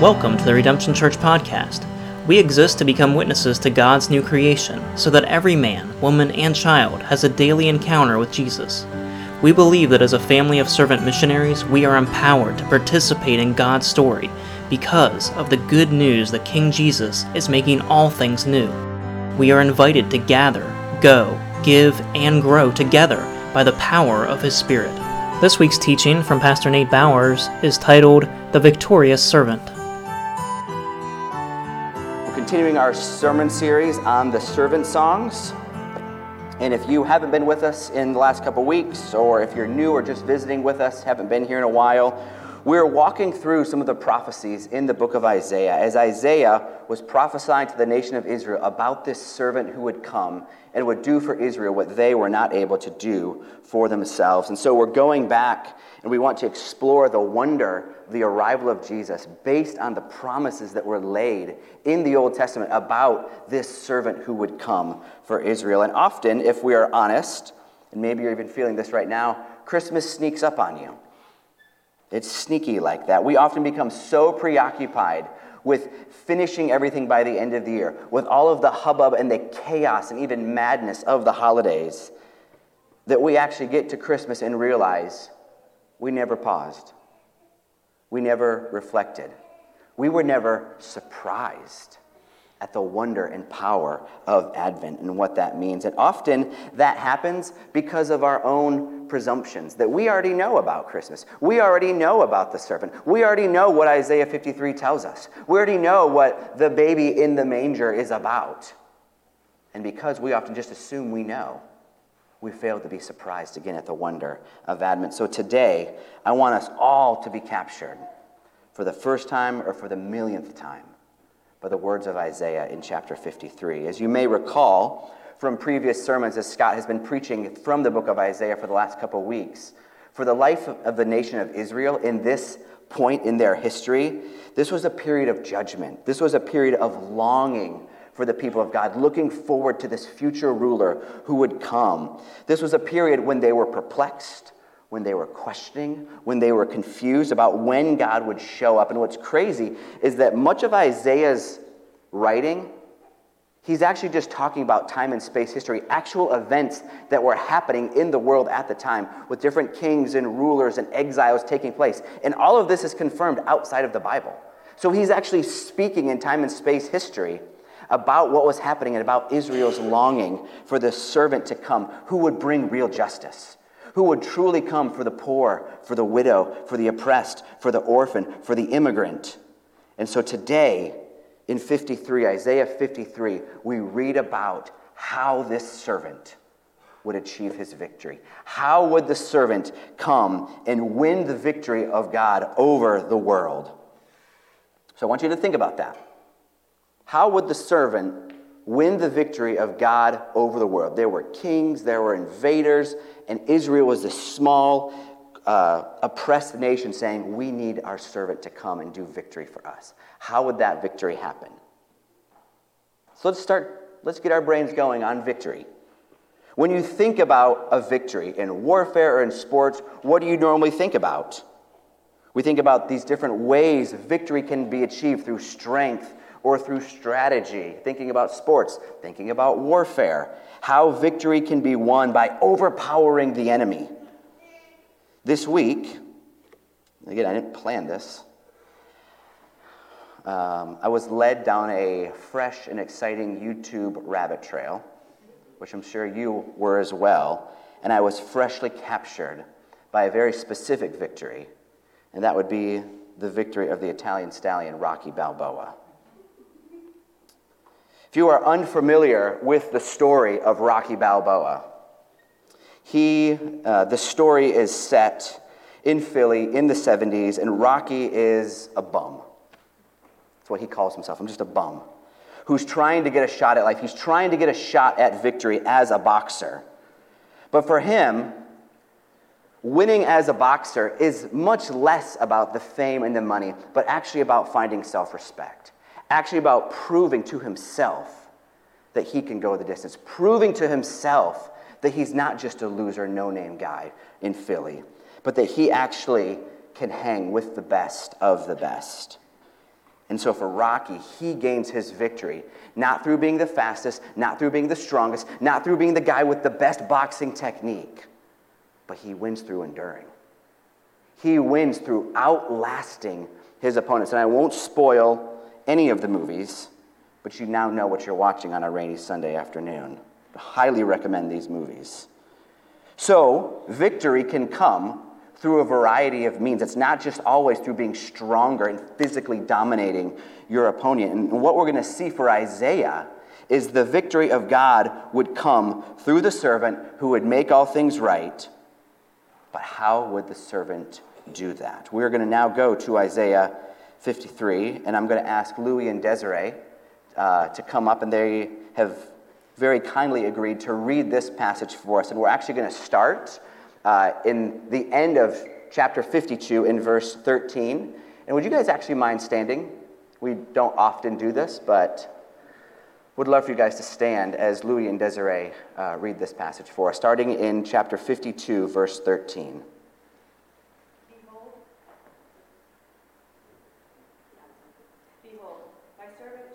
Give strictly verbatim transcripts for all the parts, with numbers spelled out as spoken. Welcome to the Redemption Church podcast. We exist to become witnesses to God's new creation, so that every man, woman, and child has a daily encounter with Jesus. We believe that as a family of servant missionaries, we are empowered to participate in God's story because of the good news that King Jesus is making all things new. We are invited to gather, go, give, and grow together by the power of His Spirit. This week's teaching from Pastor Nate Bowers is titled, The Victorious Servant. Continuing our sermon series on the servant songs. And if you haven't been with us in the last couple weeks, or if you're new or just visiting with us, haven't been here in a while, we're walking through some of the prophecies in the book of Isaiah, as Isaiah was prophesying to the nation of Israel about this servant who would come and would do for Israel what they were not able to do for themselves. And so we're going back, and we want to explore the wonder of the arrival of Jesus based on the promises that were laid in the Old Testament about this servant who would come for Israel. And often, if we are honest, and maybe you're even feeling this right now, Christmas sneaks up on you. It's sneaky like that. We often become so preoccupied with finishing everything by the end of the year, with all of the hubbub and the chaos and even madness of the holidays, that we actually get to Christmas and realize we never paused. We never reflected. We were never surprised at the wonder and power of Advent and what that means. And often that happens because of our own presumptions that we already know about Christmas. We already know about the servant. We already know what Isaiah fifty-three tells us. We already know what the baby in the manger is about. And because we often just assume we know, we fail to be surprised again at the wonder of Advent. So today, I want us all to be captured for the first time or for the millionth time by the words of Isaiah in chapter fifty-three. As you may recall from previous sermons, as Scott has been preaching from the book of Isaiah for the last couple weeks, for the life of the nation of Israel in this point in their history, this was a period of judgment. This was a period of longing for the people of God, looking forward to this future ruler who would come. This was a period when they were perplexed, when they were questioning, when they were confused about when God would show up. And what's crazy is that much of Isaiah's writing, he's actually just talking about time and space history, actual events that were happening in the world at the time with different kings and rulers and exiles taking place. And all of this is confirmed outside of the Bible. So he's actually speaking in time and space history about what was happening and about Israel's longing for this servant to come who would bring real justice, who would truly come for the poor, for the widow, for the oppressed, for the orphan, for the immigrant. And so today, in fifty-three, Isaiah fifty-three, we read about how this servant would achieve his victory. How would the servant come and win the victory of God over the world? So I want you to think about that. How would the servant win the victory of God over the world? There were kings, there were invaders, and Israel was this small, uh, oppressed nation saying, we need our servant to come and do victory for us. How would that victory happen? So let's start, let's get our brains going on victory. When you think about a victory in warfare or in sports, what do you normally think about? We think about these different ways victory can be achieved through strength, or through strategy, thinking about sports, thinking about warfare, how victory can be won by overpowering the enemy. This week, again, I didn't plan this, um, I was led down a fresh and exciting YouTube rabbit trail, which I'm sure you were as well, and I was freshly captured by a very specific victory, and that would be the victory of the Italian stallion, Rocky Balboa. If you are unfamiliar with the story of Rocky Balboa, he, uh, the story is set in Philly in the seventies, and Rocky is a bum. That's what he calls himself. I'm just a bum who's trying to get a shot at life. He's trying to get a shot at victory as a boxer. But for him, winning as a boxer is much less about the fame and the money, but actually about finding self-respect. Actually about proving to himself that he can go the distance, proving to himself that he's not just a loser, no-name guy in Philly, but that he actually can hang with the best of the best. And so for Rocky, he gains his victory, not through being the fastest, not through being the strongest, not through being the guy with the best boxing technique, but he wins through enduring. He wins through outlasting his opponents. And I won't spoil any of the movies, but you now know what you're watching on a rainy Sunday afternoon. I highly recommend these movies. So victory can come through a variety of means. It's not just always through being stronger and physically dominating your opponent. And what we're going to see for Isaiah is the victory of God would come through the servant who would make all things right. But how would the servant do that? We're going to now go to Isaiah fifty-three, and I'm going to ask Louis and Desiree uh, to come up, and they have very kindly agreed to read this passage for us. And we're actually going to start Uh, in the end of chapter fifty-two in verse thirteen. And would you guys actually mind standing? We don't often do this, but would love for you guys to stand as Louis and Desiree uh, read this passage for us, starting in chapter fifty-two, verse thirteen. Behold, Behold, my servant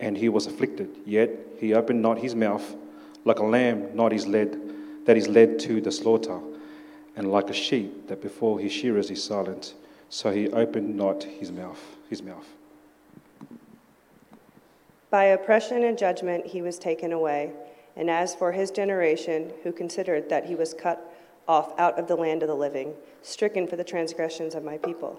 and he was afflicted, yet he opened not his mouth. Like a lamb not is led, that is led to the slaughter, and like a sheep that before his shearers is silent, so he opened not his mouth. His mouth. By oppression and judgment he was taken away, and as for his generation, who considered that he was cut off out of the land of the living, stricken for the transgressions of my people.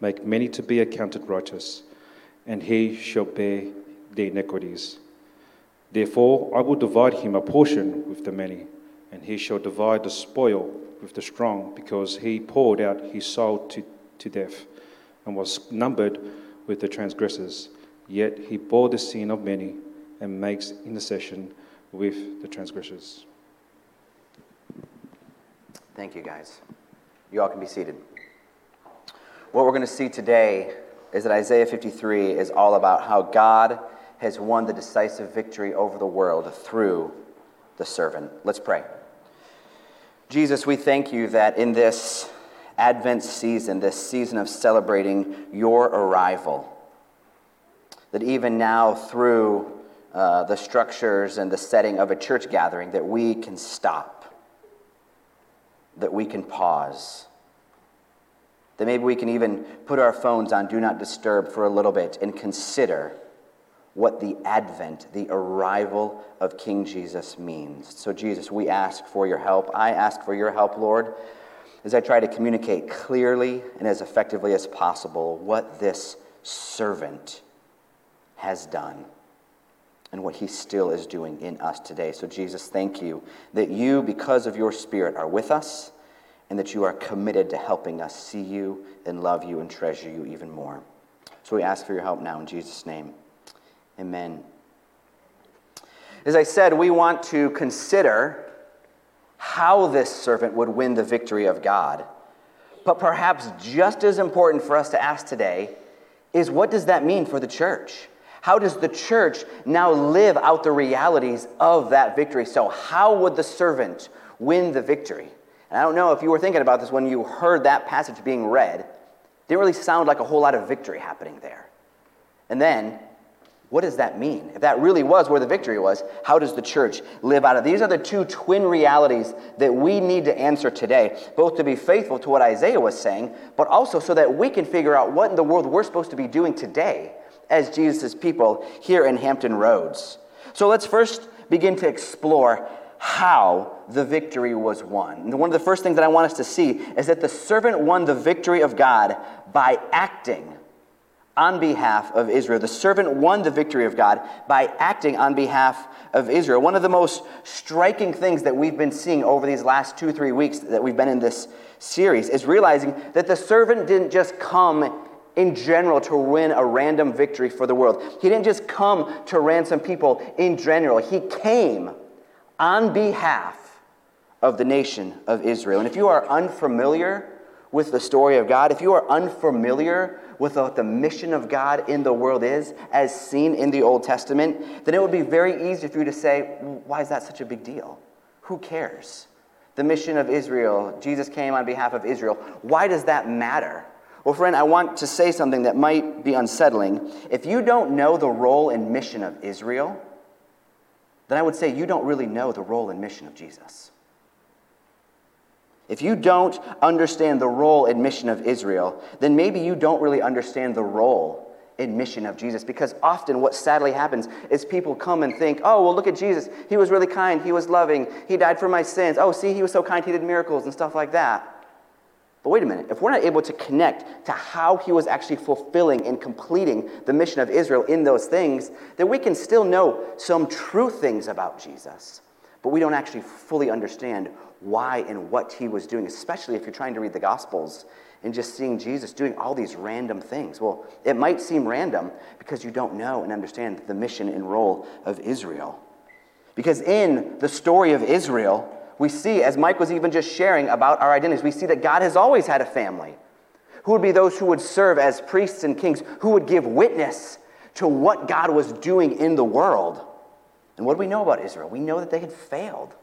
make many to be accounted righteous, and he shall bear their iniquities. Therefore I will divide him a portion with the many, and he shall divide the spoil with the strong, because he poured out his soul to, to death, and was numbered with the transgressors. Yet he bore the sin of many, and makes intercession with the transgressors. Thank you, guys. You all can be seated. What we're going to see today is that Isaiah fifty-three is all about how God has won the decisive victory over the world through the servant. Let's pray. Jesus, we thank you that in this Advent season, this season of celebrating your arrival, that even now through uh, the structures and the setting of a church gathering, that we can stop, that we can pause, that maybe we can even put our phones on Do Not Disturb for a little bit and consider what the advent, the arrival of King Jesus means. So Jesus, we ask for your help. I ask for your help, Lord, as I try to communicate clearly and as effectively as possible what this servant has done. and what he still is doing in us today. So Jesus, thank you that you, because of your Spirit, are with us and that you are committed to helping us see you and love you and treasure you even more. So we ask for your help now in Jesus' name. Amen. As I said, we want to consider how this servant would win the victory of God. But perhaps just as important for us to ask today is, what does that mean for the church? How does the church now live out the realities of that victory? So how would the servant win the victory? And I don't know if you were thinking about this when you heard that passage being read. It didn't really sound like a whole lot of victory happening there. And then, what does that mean? If that really was where the victory was, how does the church live out of it? These are the two twin realities that we need to answer today, both to be faithful to what Isaiah was saying, but also so that we can figure out what in the world we're supposed to be doing today as Jesus' people here in Hampton Roads. So let's first begin to explore how the victory was won. And one of the first things that I want us to see is that the servant won the victory of God by acting on behalf of Israel. The servant won the victory of God by acting on behalf of Israel. One of the most striking things that we've been seeing over these last two, three weeks that we've been in this series is realizing that the servant didn't just come in general to win a random victory for the world. He didn't just come to ransom people in general. He came on behalf of the nation of Israel. And if you are unfamiliar with the story of God, if you are unfamiliar with what the mission of God in the world is, as seen in the Old Testament, then it would be very easy for you to say, why is that such a big deal? Who cares? The mission of Israel, Jesus came on behalf of Israel. Why does that matter? Well, friend, I want to say something that might be unsettling. If you don't know the role and mission of Israel, then I would say you don't really know the role and mission of Jesus. If you don't understand the role and mission of Israel, then maybe you don't really understand the role and mission of Jesus. Because often what sadly happens is people come and think, oh, well, look at Jesus. He was really kind. He was loving. He died for my sins. Oh, see, he was so kind. He did miracles and stuff like that. But wait a minute. If we're not able to connect to how he was actually fulfilling and completing the mission of Israel in those things, then we can still know some true things about Jesus. But we don't actually fully understand why and what he was doing, especially if you're trying to read the Gospels and just seeing Jesus doing all these random things. Well, it might seem random because you don't know and understand the mission and role of Israel. Because in the story of Israel, we see, as Mike was even just sharing about our identities, we see that God has always had a family who would be those who would serve as priests and kings, who would give witness to what God was doing in the world. And what do we know about Israel? We know that they had failed,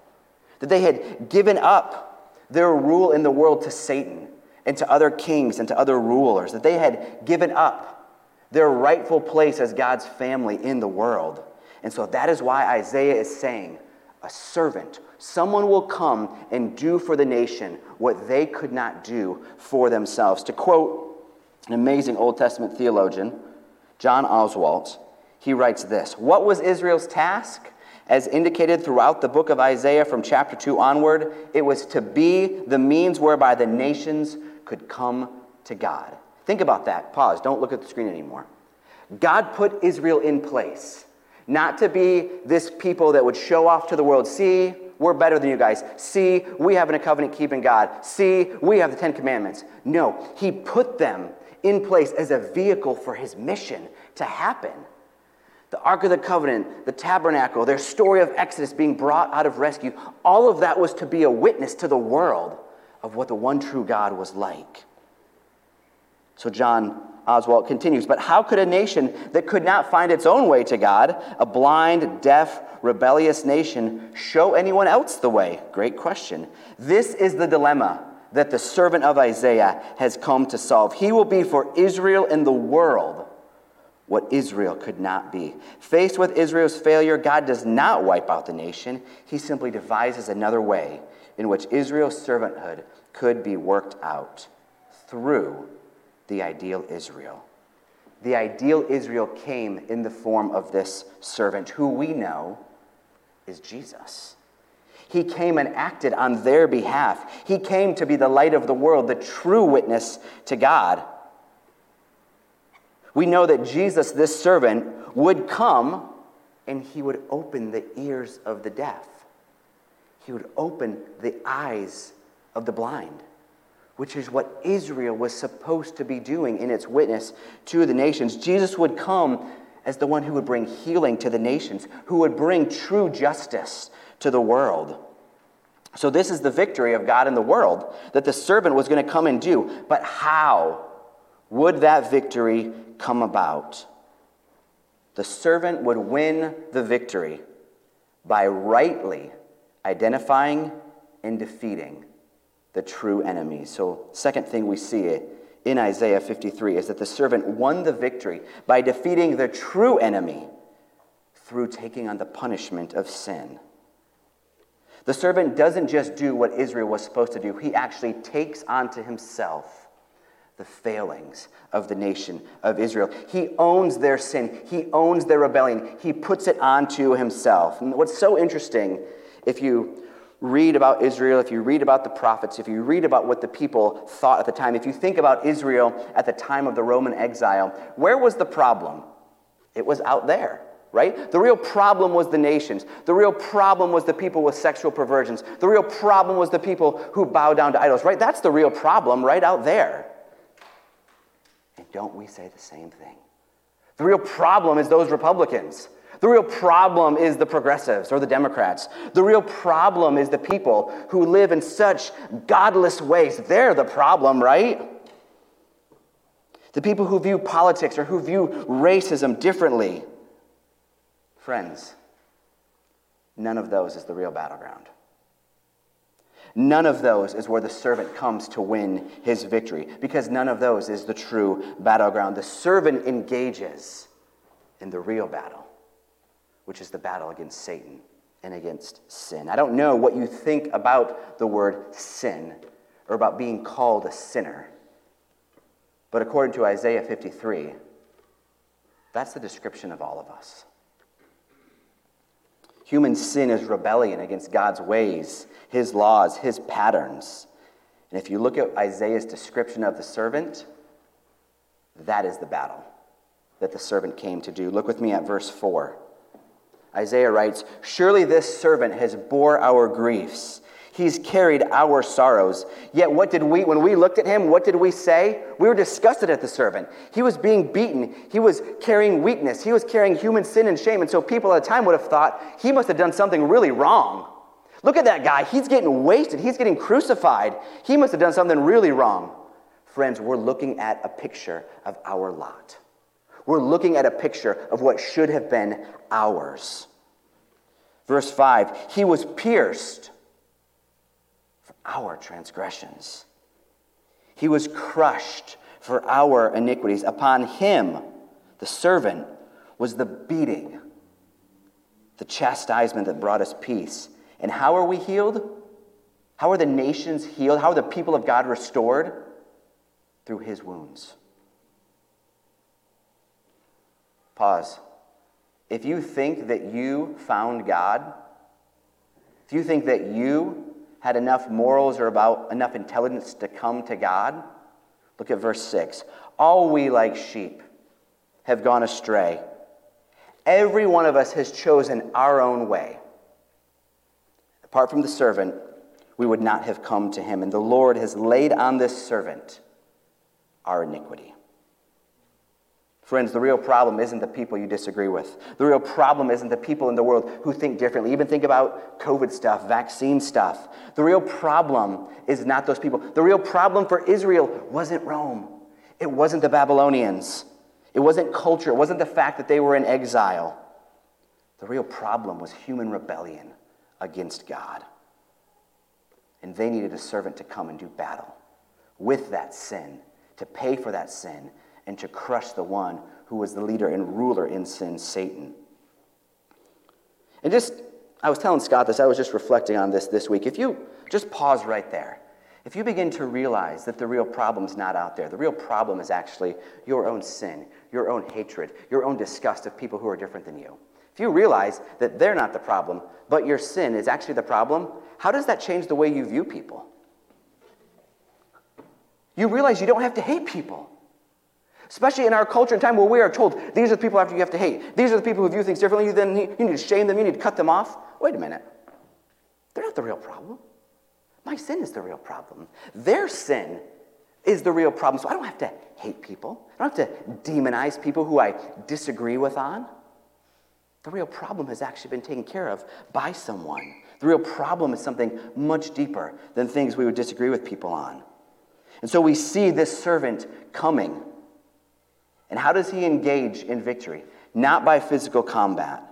that they had given up their rule in the world to Satan and to other kings and to other rulers, that they had given up their rightful place as God's family in the world. And so that is why Isaiah is saying, a servant, someone will come and do for the nation what they could not do for themselves. To quote an amazing Old Testament theologian, John Oswalt, he writes this: what was Israel's task? As indicated throughout the book of Isaiah from chapter two onward, it was to be the means whereby the nations could come to God. Think about that. Pause. Don't look at the screen anymore. God put Israel in place, not to be this people that would show off to the world, see, we're better than you guys. See, we have a covenant-keeping God. See, we have the Ten Commandments. No, he put them in place as a vehicle for his mission to happen. The Ark of the Covenant, the tabernacle, their story of Exodus being brought out of rescue, all of that was to be a witness to the world of what the one true God was like. So John Oswalt continues, but how could a nation that could not find its own way to God, a blind, deaf, rebellious nation, show anyone else the way? Great question. This is the dilemma that the servant of Isaiah has come to solve. He will be for Israel and the world what Israel could not be. Faced with Israel's failure, God does not wipe out the nation. He simply devises another way in which Israel's servanthood could be worked out through the ideal Israel. The ideal Israel came in the form of this servant, who we know is Jesus. He came and acted on their behalf. He came to be the light of the world, the true witness to God. We know that Jesus, this servant, would come and he would open the ears of the deaf. He would open the eyes of the blind, which is what Israel was supposed to be doing in its witness to the nations. Jesus would come as the one who would bring healing to the nations, who would bring true justice to the world. So this is the victory of God in the world that the servant was going to come and do. But how would that victory come about? The servant would win the victory by rightly identifying and defeating the true enemy. So second thing we see in Isaiah fifty-three is that the servant won the victory by defeating the true enemy through taking on the punishment of sin. The servant doesn't just do what Israel was supposed to do. He actually takes onto himself the failings of the nation of Israel. He owns their sin. He owns their rebellion. He puts it onto himself. And what's so interesting, if you read about Israel, if you read about the prophets, if you read about what the people thought at the time, if you think about Israel at the time of the Roman exile, where was the problem? It was out there, right? The real problem was the nations. The real problem was the people with sexual perversions. The real problem was the people who bow down to idols, right? That's the real problem right out there. And don't we say the same thing? The real problem is those Republicans. The real problem is the progressives or the Democrats. The real problem is the people who live in such godless ways. They're the problem, right? The people who view politics or who view racism differently. Friends, none of those is the real battleground. None of those is where the servant comes to win his victory, because none of those is the true battleground. The servant engages in the real battle, which is the battle against Satan and against sin. I don't know what you think about the word sin or about being called a sinner, but according to Isaiah fifty-three, that's the description of all of us. Human sin is rebellion against God's ways, his laws, his patterns. And if you look at Isaiah's description of the servant, that is the battle that the servant came to do. Look with me at verse four. Isaiah writes, "Surely this servant has bore our griefs. He's carried our sorrows. Yet what did we, when we looked at him, what did we say? We were disgusted at the servant. He was being beaten. He was carrying weakness. He was carrying human sin and shame." And so people at the time would have thought, he must have done something really wrong. Look at that guy. He's getting wasted. He's getting crucified. He must have done something really wrong. Friends, we're looking at a picture of our lot. We're looking at a picture of what should have been ours. Verse five, "He was pierced for our transgressions. He was crushed for our iniquities. Upon him, the servant, was the beating, the chastisement that brought us peace." And how are we healed? How are the nations healed? How are the people of God restored? Through his wounds. Pause. If you think that you found God, if you think that you had enough morals or about enough intelligence to come to God, look at verse six. "All we like sheep have gone astray. Every one of us has chosen our own way. Apart from the servant, we would not have come to him. And the Lord has laid on this servant our iniquity." Friends, the real problem isn't the people you disagree with. The real problem isn't the people in the world who think differently. Even think about COVID stuff, vaccine stuff. The real problem is not those people. The real problem for Israel wasn't Rome. It wasn't the Babylonians. It wasn't culture. It wasn't the fact that they were in exile. The real problem was human rebellion against God. And they needed a servant to come and do battle with that sin, to pay for that sin, and to crush the one who was the leader and ruler in sin, Satan. And just, I was telling Scott this, I was just reflecting on this this week. If you just pause right there, if you begin to realize that the real problem's not out there, the real problem is actually your own sin, your own hatred, your own disgust of people who are different than you. If you realize that they're not the problem, but your sin is actually the problem, how does that change the way you view people? You realize you don't have to hate people. Especially in our culture and time where we are told, these are the people after you have to hate. These are the people who view things differently than you. You need to shame them. You need to cut them off. Wait a minute. They're not the real problem. My sin is the real problem. Their sin is the real problem. So I don't have to hate people. I don't have to demonize people who I disagree with on. The real problem has actually been taken care of by someone. The real problem is something much deeper than things we would disagree with people on. And so we see this servant coming. And how does he engage in victory? Not by physical combat,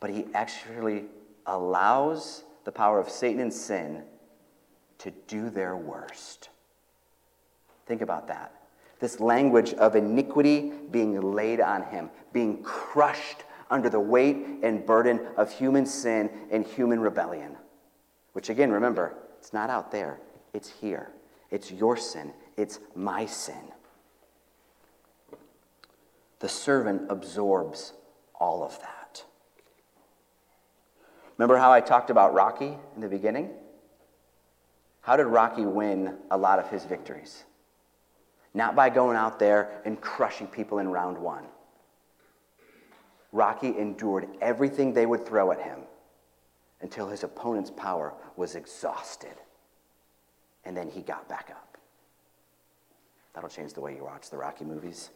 but he actually allows the power of Satan and sin to do their worst. Think about that. This language of iniquity being laid on him, being crushed under the weight and burden of human sin and human rebellion. Which again, remember, it's not out there. It's here. It's your sin. It's my sin. The servant absorbs all of that. Remember how I talked about Rocky in the beginning? How did Rocky win a lot of his victories? Not by going out there and crushing people in round one. Rocky endured everything they would throw at him until his opponent's power was exhausted. And then he got back up. That'll change the way you watch the Rocky movies.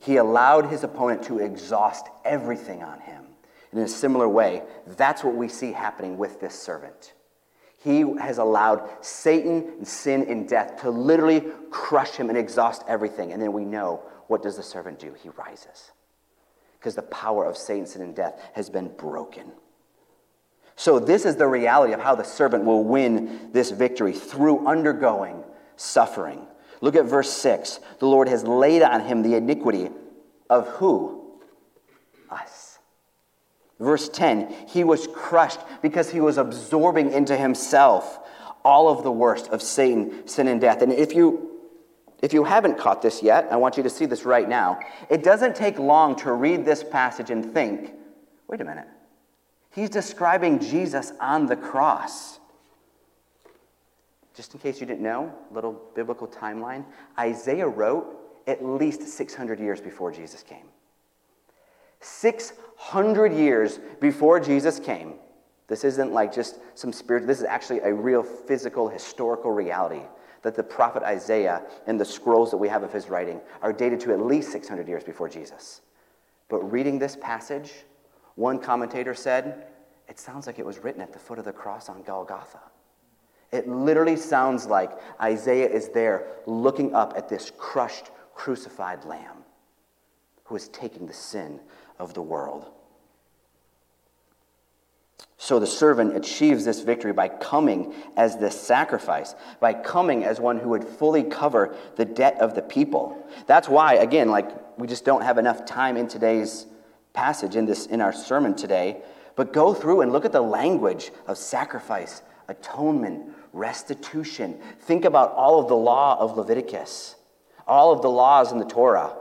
He allowed his opponent to exhaust everything on him. And in a similar way, that's what we see happening with this servant. He has allowed Satan and sin and death to literally crush him and exhaust everything. And then we know, what does the servant do? He rises. Because the power of Satan, sin, and death has been broken. So this is the reality of how the servant will win this victory, through undergoing suffering. Look at verse six. The Lord has laid on him the iniquity of who? Us. Verse ten, he was crushed because he was absorbing into himself all of the worst of Satan, sin, and death. And if you if you haven't caught this yet, I want you to see this right now. It doesn't take long to read this passage and think, wait a minute. He's describing Jesus on the cross. Just in case you didn't know, little biblical timeline, Isaiah wrote at least six hundred years before Jesus came. six hundred years before Jesus came. This isn't like just some spiritual, this is actually a real physical, historical reality that the prophet Isaiah and the scrolls that we have of his writing are dated to at least six hundred years before Jesus. But reading this passage, one commentator said, it sounds like it was written at the foot of the cross on Golgotha. It literally sounds like Isaiah is there looking up at this crushed, crucified lamb who is taking the sin of the world. So the servant achieves this victory by coming as this sacrifice, by coming as one who would fully cover the debt of the people. That's why, again, like we just don't have enough time in today's passage, in this in our sermon today, but go through and look at the language of sacrifice, atonement, restitution. Think about all of the law of Leviticus, all of the laws in the Torah.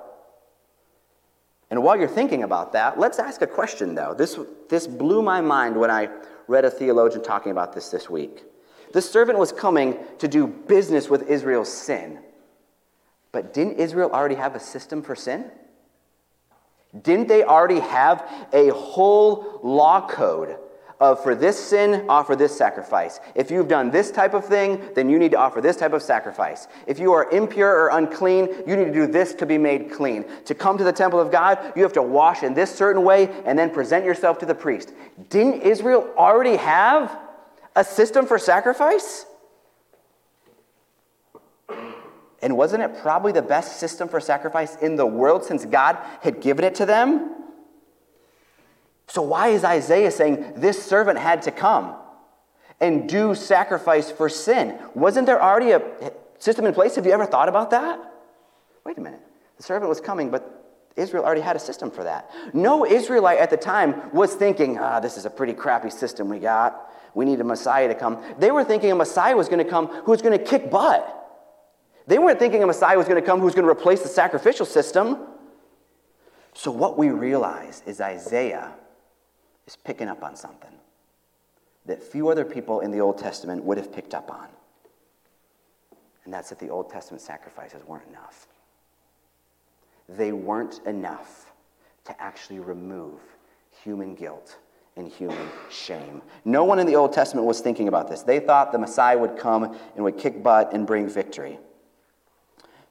And while you're thinking about that, let's ask a question, though. This, this blew my mind when I read a theologian talking about this this week. The servant was coming to do business with Israel's sin. But didn't Israel already have a system for sin? Didn't they already have a whole law code of, for this sin, offer this sacrifice? If you've done this type of thing, then you need to offer this type of sacrifice. If you are impure or unclean, you need to do this to be made clean. To come to the temple of God, you have to wash in this certain way and then present yourself to the priest. Didn't Israel already have a system for sacrifice? And wasn't it probably the best system for sacrifice in the world since God had given it to them? So why is Isaiah saying this servant had to come and do sacrifice for sin? Wasn't there already a system in place? Have you ever thought about that? Wait a minute. The servant was coming, but Israel already had a system for that. No Israelite at the time was thinking, ah, this is a pretty crappy system we got. We need a Messiah to come. They were thinking a Messiah was going to come who was going to kick butt. They weren't thinking a Messiah was going to come who was going to replace the sacrificial system. So what we realize is Isaiah is picking up on something that few other people in the Old Testament would have picked up on. And that's that the Old Testament sacrifices weren't enough. they weren't enough to actually remove human guilt and human shame. No one in the Old Testament was thinking about this. They thought the Messiah would come and would kick butt and bring victory.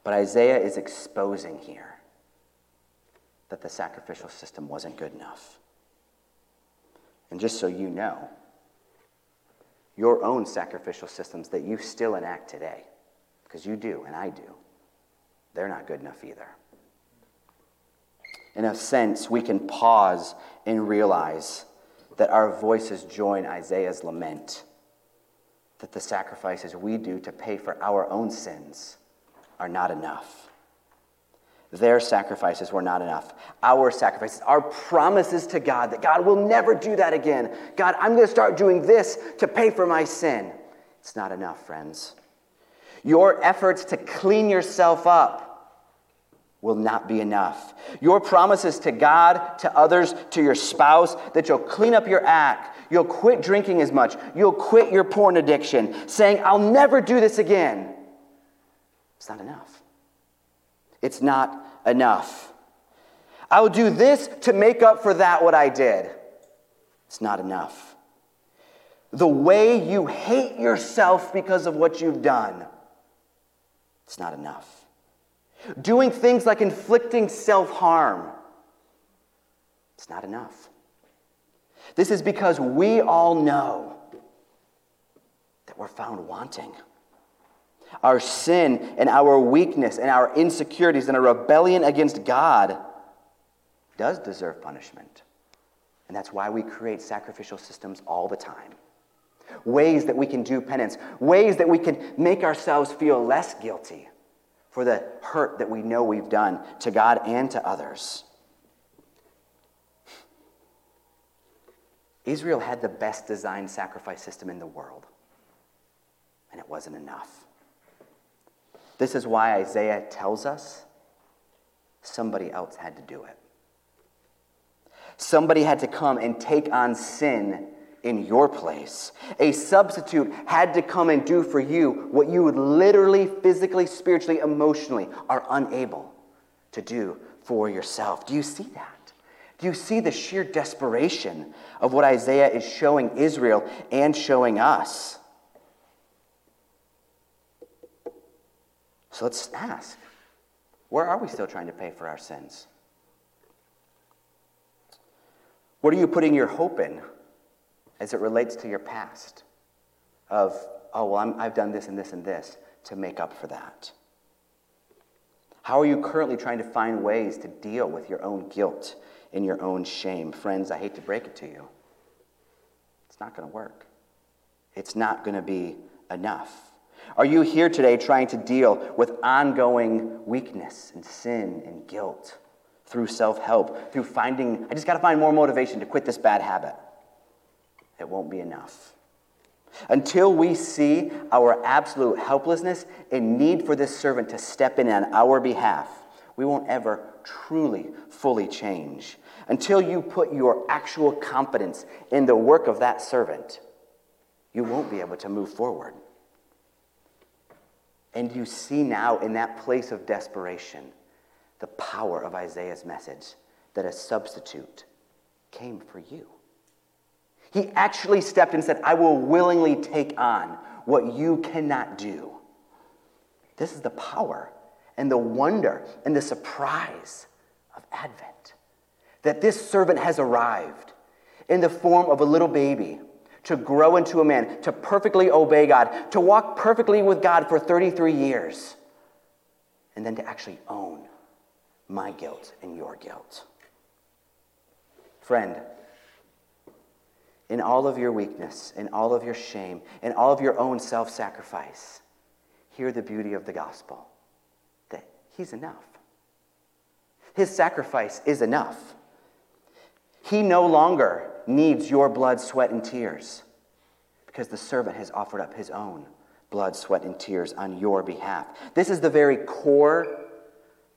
But Isaiah is exposing here that the sacrificial system wasn't good enough. And just so you know, your own sacrificial systems that you still enact today, because you do and I do, they're not good enough either. In a sense, we can pause and realize that our voices join Isaiah's lament, that the sacrifices we do to pay for our own sins are not enough. Their sacrifices were not enough. Our sacrifices, our promises to God that God will never do that again. God, I'm going to start doing this to pay for my sin. It's not enough, friends. Your efforts to clean yourself up will not be enough. Your promises to God, to others, to your spouse, that you'll clean up your act, you'll quit drinking as much, you'll quit your porn addiction, saying, I'll never do this again. It's not enough. It's not enough. I will do this to make up for that what I did. It's not enough. The way you hate yourself because of what you've done, it's not enough. Doing things like inflicting self-harm, it's not enough. This is because we all know that we're found wanting. Our sin and our weakness and our insecurities and our rebellion against God does deserve punishment. And that's why we create sacrificial systems all the time. Ways that we can do penance, ways that we can make ourselves feel less guilty for the hurt that we know we've done to God and to others. Israel had the best designed sacrifice system in the world, and it wasn't enough. This is why Isaiah tells us somebody else had to do it. Somebody had to come and take on sin in your place. A substitute had to come and do for you what you would literally, physically, spiritually, emotionally are unable to do for yourself. Do you see that? Do you see the sheer desperation of what Isaiah is showing Israel and showing us? So let's ask, where are we still trying to pay for our sins? What are you putting your hope in as it relates to your past of, oh, well, I'm, I've done this and this and this to make up for that? How are you currently trying to find ways to deal with your own guilt and your own shame? Friends, I hate to break it to you. It's not going to work. It's not going to be enough. Are you here today trying to deal with ongoing weakness and sin and guilt through self-help, through finding, I just got to find more motivation to quit this bad habit? It won't be enough. Until we see our absolute helplessness and need for this servant to step in on our behalf, we won't ever truly, fully change. Until you put your actual confidence in the work of that servant, you won't be able to move forward. And you see now in that place of desperation the power of Isaiah's message that a substitute came for you. He actually stepped and said, I will willingly take on what you cannot do. This is the power and the wonder and the surprise of Advent, that this servant has arrived in the form of a little baby to grow into a man, to perfectly obey God, to walk perfectly with God for thirty-three years, and then to actually own my guilt and your guilt. Friend, in all of your weakness, in all of your shame, in all of your own self-sacrifice, hear the beauty of the gospel, that he's enough. His sacrifice is enough. He no longer needs your blood, sweat, and tears, because the servant has offered up his own blood, sweat, and tears on your behalf. This is the very core,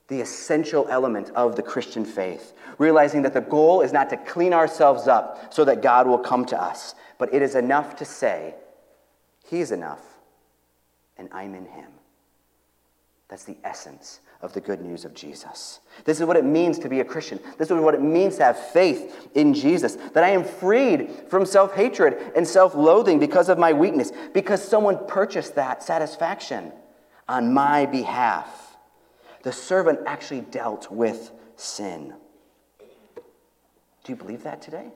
the essential element of the Christian faith, realizing that the goal is not to clean ourselves up so that God will come to us, but it is enough to say, He is enough, and I'm in Him. That's the essence of the good news of Jesus. This is what it means to be a Christian. This is what it means to have faith in Jesus, that I am freed from self-hatred and self-loathing because of my weakness, because someone purchased that satisfaction on my behalf. The servant actually dealt with sin. Do you believe that today?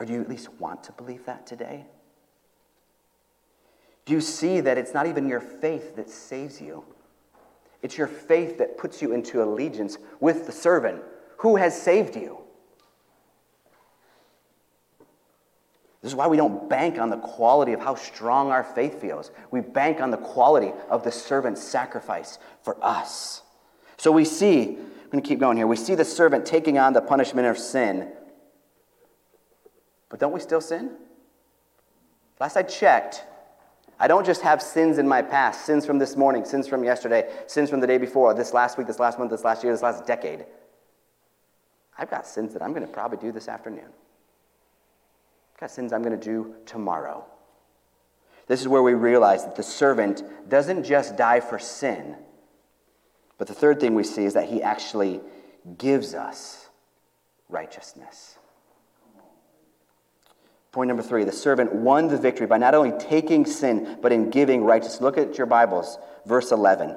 Or do you at least want to believe that today? Do you see that it's not even your faith that saves you? It's your faith that puts you into allegiance with the servant who has saved you. This is why we don't bank on the quality of how strong our faith feels. We bank on the quality of the servant's sacrifice for us. So we see, I'm going to keep going here, we see the servant taking on the punishment of sin. But don't we still sin? Last I checked, I don't just have sins in my past, sins from this morning, sins from yesterday, sins from the day before, this last week, this last month, this last year, this last decade. I've got sins that I'm going to probably do this afternoon. I've got sins I'm going to do tomorrow. This is where we realize that the servant doesn't just die for sin, but the third thing we see is that he actually gives us righteousness. Point number three, the servant won the victory by not only taking sin, but in giving righteousness. Look at your Bibles, verse eleven.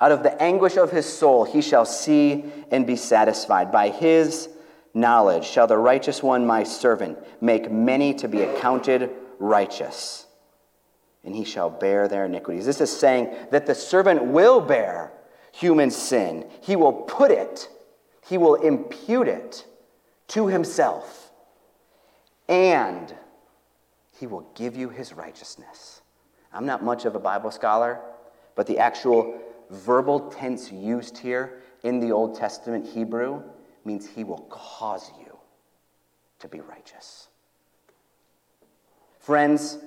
Out of the anguish of his soul he shall see and be satisfied. By his knowledge shall the righteous one, my servant, make many to be accounted righteous, and he shall bear their iniquities. This is saying that the servant will bear human sin. He will put it, he will impute it to himself. And he will give you his righteousness. I'm not much of a Bible scholar, but the actual verbal tense used here in the Old Testament Hebrew means he will cause you to be righteous. Friends,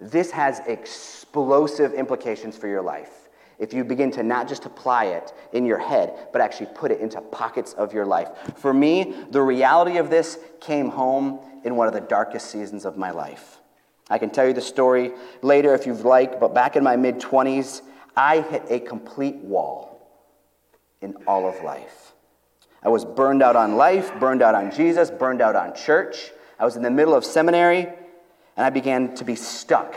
this has explosive implications for your life. If you begin to not just apply it in your head, but actually put it into pockets of your life. For me, the reality of this came home in one of the darkest seasons of my life. I can tell you the story later if you'd like, but back in my mid-twenties, I hit a complete wall in all of life. I was burned out on life, burned out on Jesus, burned out on church. I was in the middle of seminary, and I began to be stuck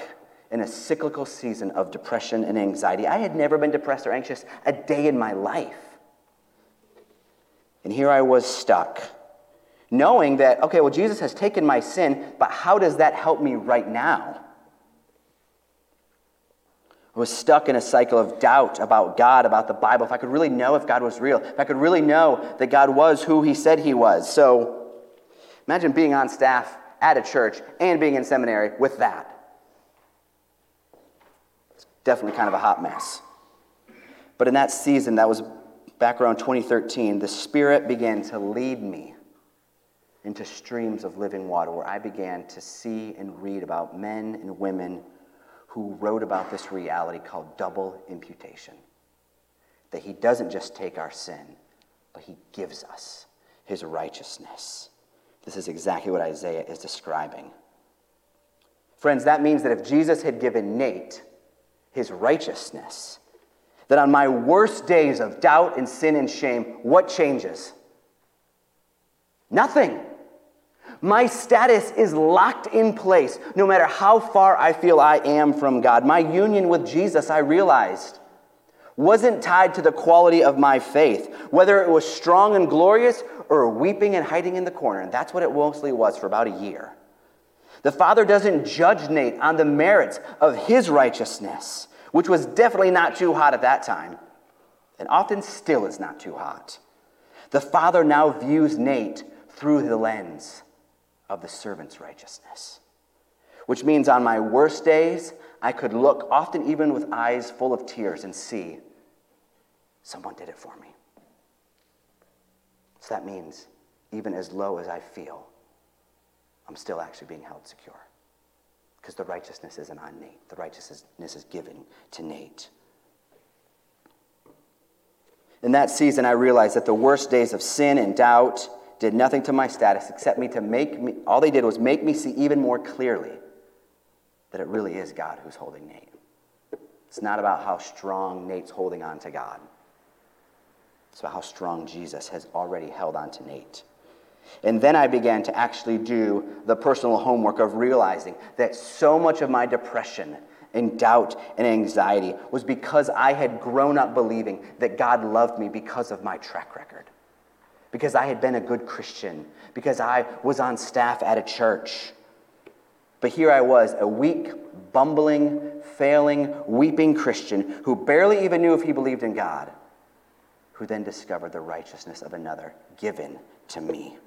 in a cyclical season of depression and anxiety. I had never been depressed or anxious a day in my life. And here I was stuck, knowing that, okay, well, Jesus has taken my sin, but how does that help me right now? I was stuck in a cycle of doubt about God, about the Bible, if I could really know if God was real, if I could really know that God was who he said he was. So imagine being on staff at a church and being in seminary with that. Definitely kind of a hot mess. But in that season, that was back around twenty thirteen, the Spirit began to lead me into streams of living water where I began to see and read about men and women who wrote about this reality called double imputation. That he doesn't just take our sin, but he gives us his righteousness. This is exactly what Isaiah is describing. Friends, that means that if Jesus had given Nate his righteousness, that on my worst days of doubt and sin and shame, what changes? Nothing. My status is locked in place, no matter how far I feel I am from God. My union with Jesus, I realized, wasn't tied to the quality of my faith, whether it was strong and glorious or weeping and hiding in the corner. And that's what it mostly was for about a year. The Father doesn't judge Nate on the merits of his righteousness, which was definitely not too hot at that time, and often still is not too hot. The Father now views Nate through the lens of the servant's righteousness, which means on my worst days, I could look, often even with eyes full of tears, and see someone did it for me. So that means even as low as I feel, I'm still actually being held secure because the righteousness isn't on Nate. The righteousness is given to Nate. In that season, I realized that the worst days of sin and doubt did nothing to my status except me to make me, all they did was make me see even more clearly that it really is God who's holding Nate. It's not about how strong Nate's holding on to God. It's about how strong Jesus has already held on to Nate. And then I began to actually do the personal homework of realizing that so much of my depression and doubt and anxiety was because I had grown up believing that God loved me because of my track record, because I had been a good Christian, because I was on staff at a church. But here I was, a weak, bumbling, failing, weeping Christian who barely even knew if he believed in God, who then discovered the righteousness of another given to me,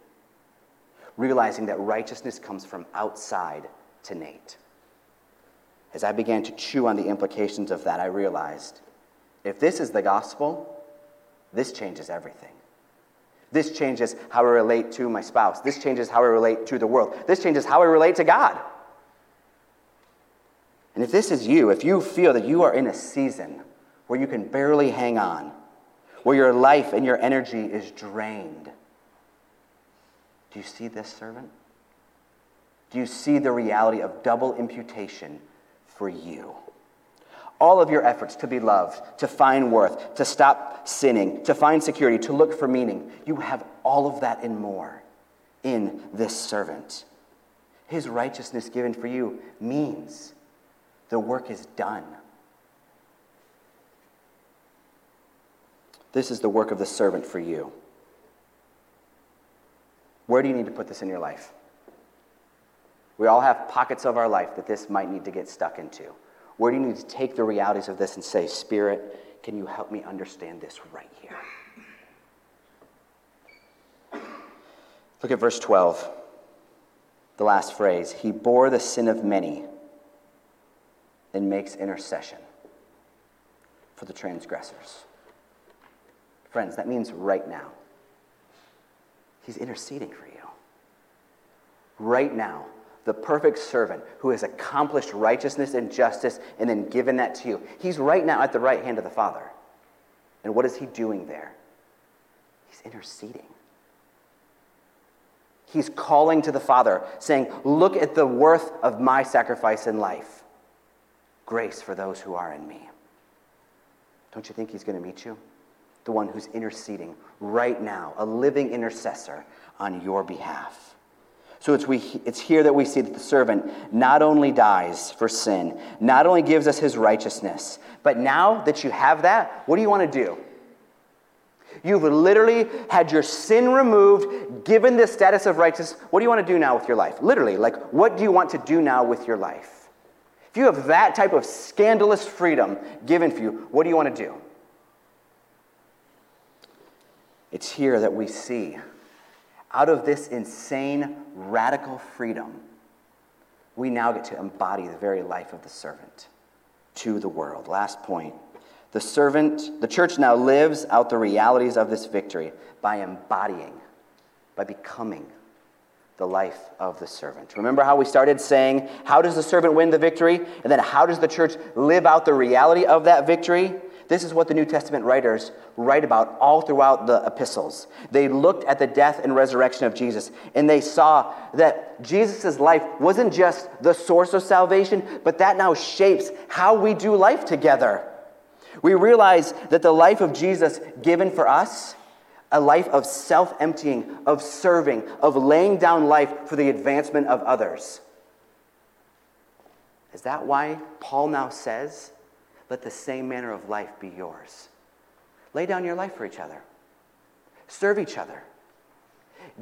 realizing that righteousness comes from outside to Nate. As I began to chew on the implications of that, I realized if this is the gospel, this changes everything. This changes how I relate to my spouse. This changes how I relate to the world. This changes how I relate to God. And if this is you, if you feel that you are in a season where you can barely hang on, where your life and your energy is drained, do you see this, servant? Do you see the reality of double imputation for you? All of your efforts to be loved, to find worth, to stop sinning, to find security, to look for meaning, you have all of that and more in this servant. His righteousness given for you means the work is done. This is the work of the servant for you. Where do you need to put this in your life? We all have pockets of our life that this might need to get stuck into. Where do you need to take the realities of this and say, Spirit, can you help me understand this right here? Look at verse twelve, the last phrase. He bore the sin of many and makes intercession for the transgressors. Friends, that means right now. He's interceding for you. Right now, the perfect servant who has accomplished righteousness and justice and then given that to you. He's right now at the right hand of the Father. And what is he doing there? He's interceding. He's calling to the Father, saying, look at the worth of my sacrifice in life. Grace for those who are in me. Don't you think he's going to meet you? The one who's interceding right now, a living intercessor on your behalf. So it's, we, it's here that we see that the servant not only dies for sin, not only gives us his righteousness, but now that you have that, what do you want to do? You've literally had your sin removed, given this status of righteousness. What do you want to do now with your life? Literally, like, what do you want to do now with your life? If you have that type of scandalous freedom given for you, what do you want to do? It's here that we see, out of this insane, radical freedom, we now get to embody the very life of the servant to the world. Last point. The servant, the church now lives out the realities of this victory by embodying, by becoming the life of the servant. Remember how we started saying, how does the servant win the victory? And then how does the church live out the reality of that victory? This is what the New Testament writers write about all throughout the epistles. They looked at the death and resurrection of Jesus, and they saw that Jesus' life wasn't just the source of salvation, but that now shapes how we do life together. We realize that the life of Jesus given for us, a life of self-emptying, of serving, of laying down life for the advancement of others. Is that why Paul now says, let the same manner of life be yours? Lay down your life for each other. Serve each other.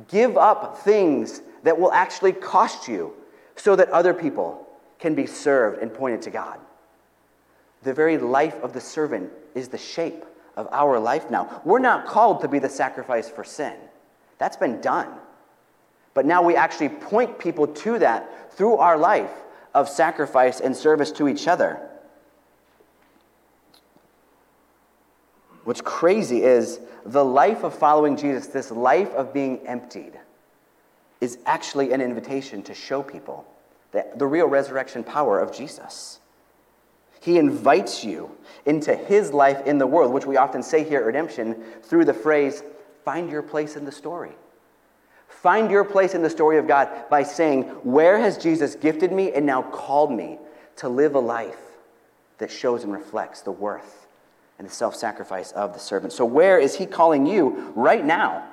Give up things that will actually cost you so that other people can be served and pointed to God. The very life of the servant is the shape of our life now. We're not called to be the sacrifice for sin. That's been done. But now we actually point people to that through our life of sacrifice and service to each other. What's crazy is the life of following Jesus, this life of being emptied, is actually an invitation to show people the, the real resurrection power of Jesus. He invites you into his life in the world, which we often say here at Redemption through the phrase, find your place in the story. Find your place in the story of God by saying, where has Jesus gifted me and now called me to live a life that shows and reflects the worth and the self-sacrifice of the servant. So where is he calling you right now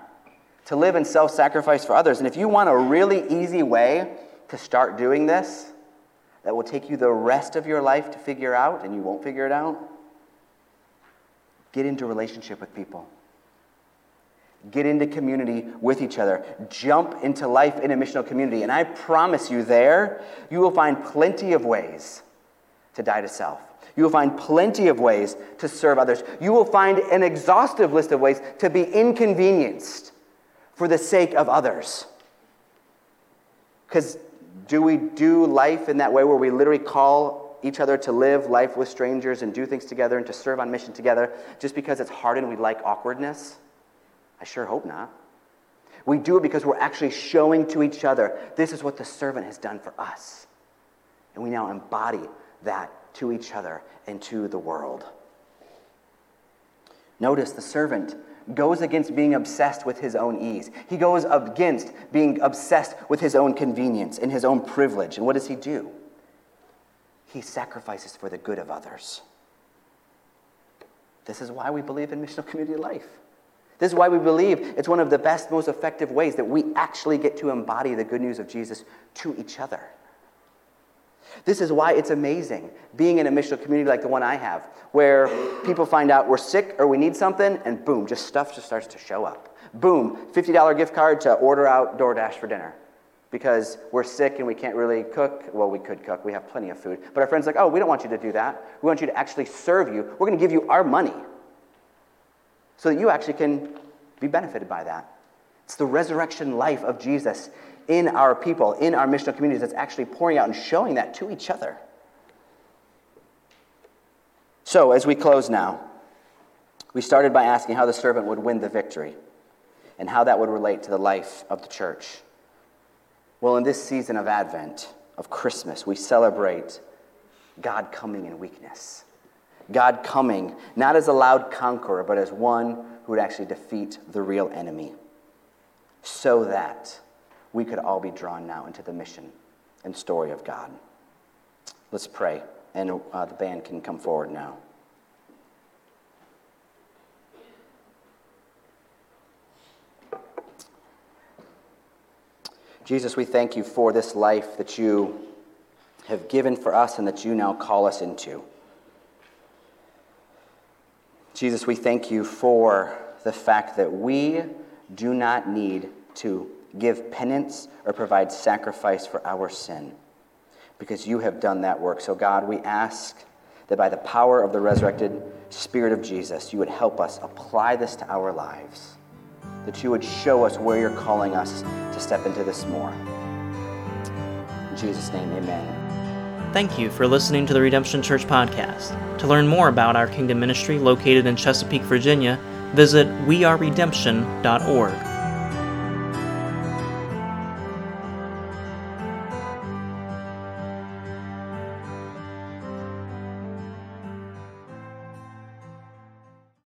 to live in self-sacrifice for others? And if you want a really easy way to start doing this, that will take you the rest of your life to figure out, and you won't figure it out, get into relationship with people. Get into community with each other. Jump into life in a missional community. And I promise you there, you will find plenty of ways to die to self. You will find plenty of ways to serve others. You will find an exhaustive list of ways to be inconvenienced for the sake of others. Because do we do life in that way where we literally call each other to live life with strangers and do things together and to serve on mission together just because it's hard and we like awkwardness? I sure hope not. We do it because we're actually showing to each other, this is what the servant has done for us. And we now embody that to each other and to the world. Notice the servant goes against being obsessed with his own ease. He goes against being obsessed with his own convenience and his own privilege. And what does he do? He sacrifices for the good of others. This is why we believe in missional community life. This is why we believe it's one of the best, most effective ways that we actually get to embody the good news of Jesus to each other. This is why it's amazing being in a missional community like the one I have, where people find out we're sick or we need something, and boom, just stuff just starts to show up. Boom, fifty dollars gift card to order out DoorDash for dinner because we're sick and we can't really cook. Well, we could cook. We have plenty of food. But our friend's like, oh, we don't want you to do that. We want you to actually serve you. We're going to give you our money, so that you actually can be benefited by that. It's the resurrection life of Jesus in our people, in our missional communities, that's actually pouring out and showing that to each other. So as we close now, we started by asking how the servant would win the victory and how that would relate to the life of the church. Well, in this season of Advent, of Christmas, we celebrate God coming in weakness. God coming, not as a loud conqueror, but as one who would actually defeat the real enemy, so that we could all be drawn now into the mission and story of God. Let's pray, and uh, the band can come forward now. Jesus, we thank you for this life that you have given for us and that you now call us into. Jesus, we thank you for the fact that we do not need to give penance or provide sacrifice for our sin, because you have done that work. So God, we ask that by the power of the resurrected Spirit of Jesus, you would help us apply this to our lives, that you would show us where you're calling us to step into this more. In Jesus' name, amen. Thank you for listening to the Redemption Church podcast. To learn more about our Kingdom ministry located in Chesapeake, Virginia, visit we are redemption dot org.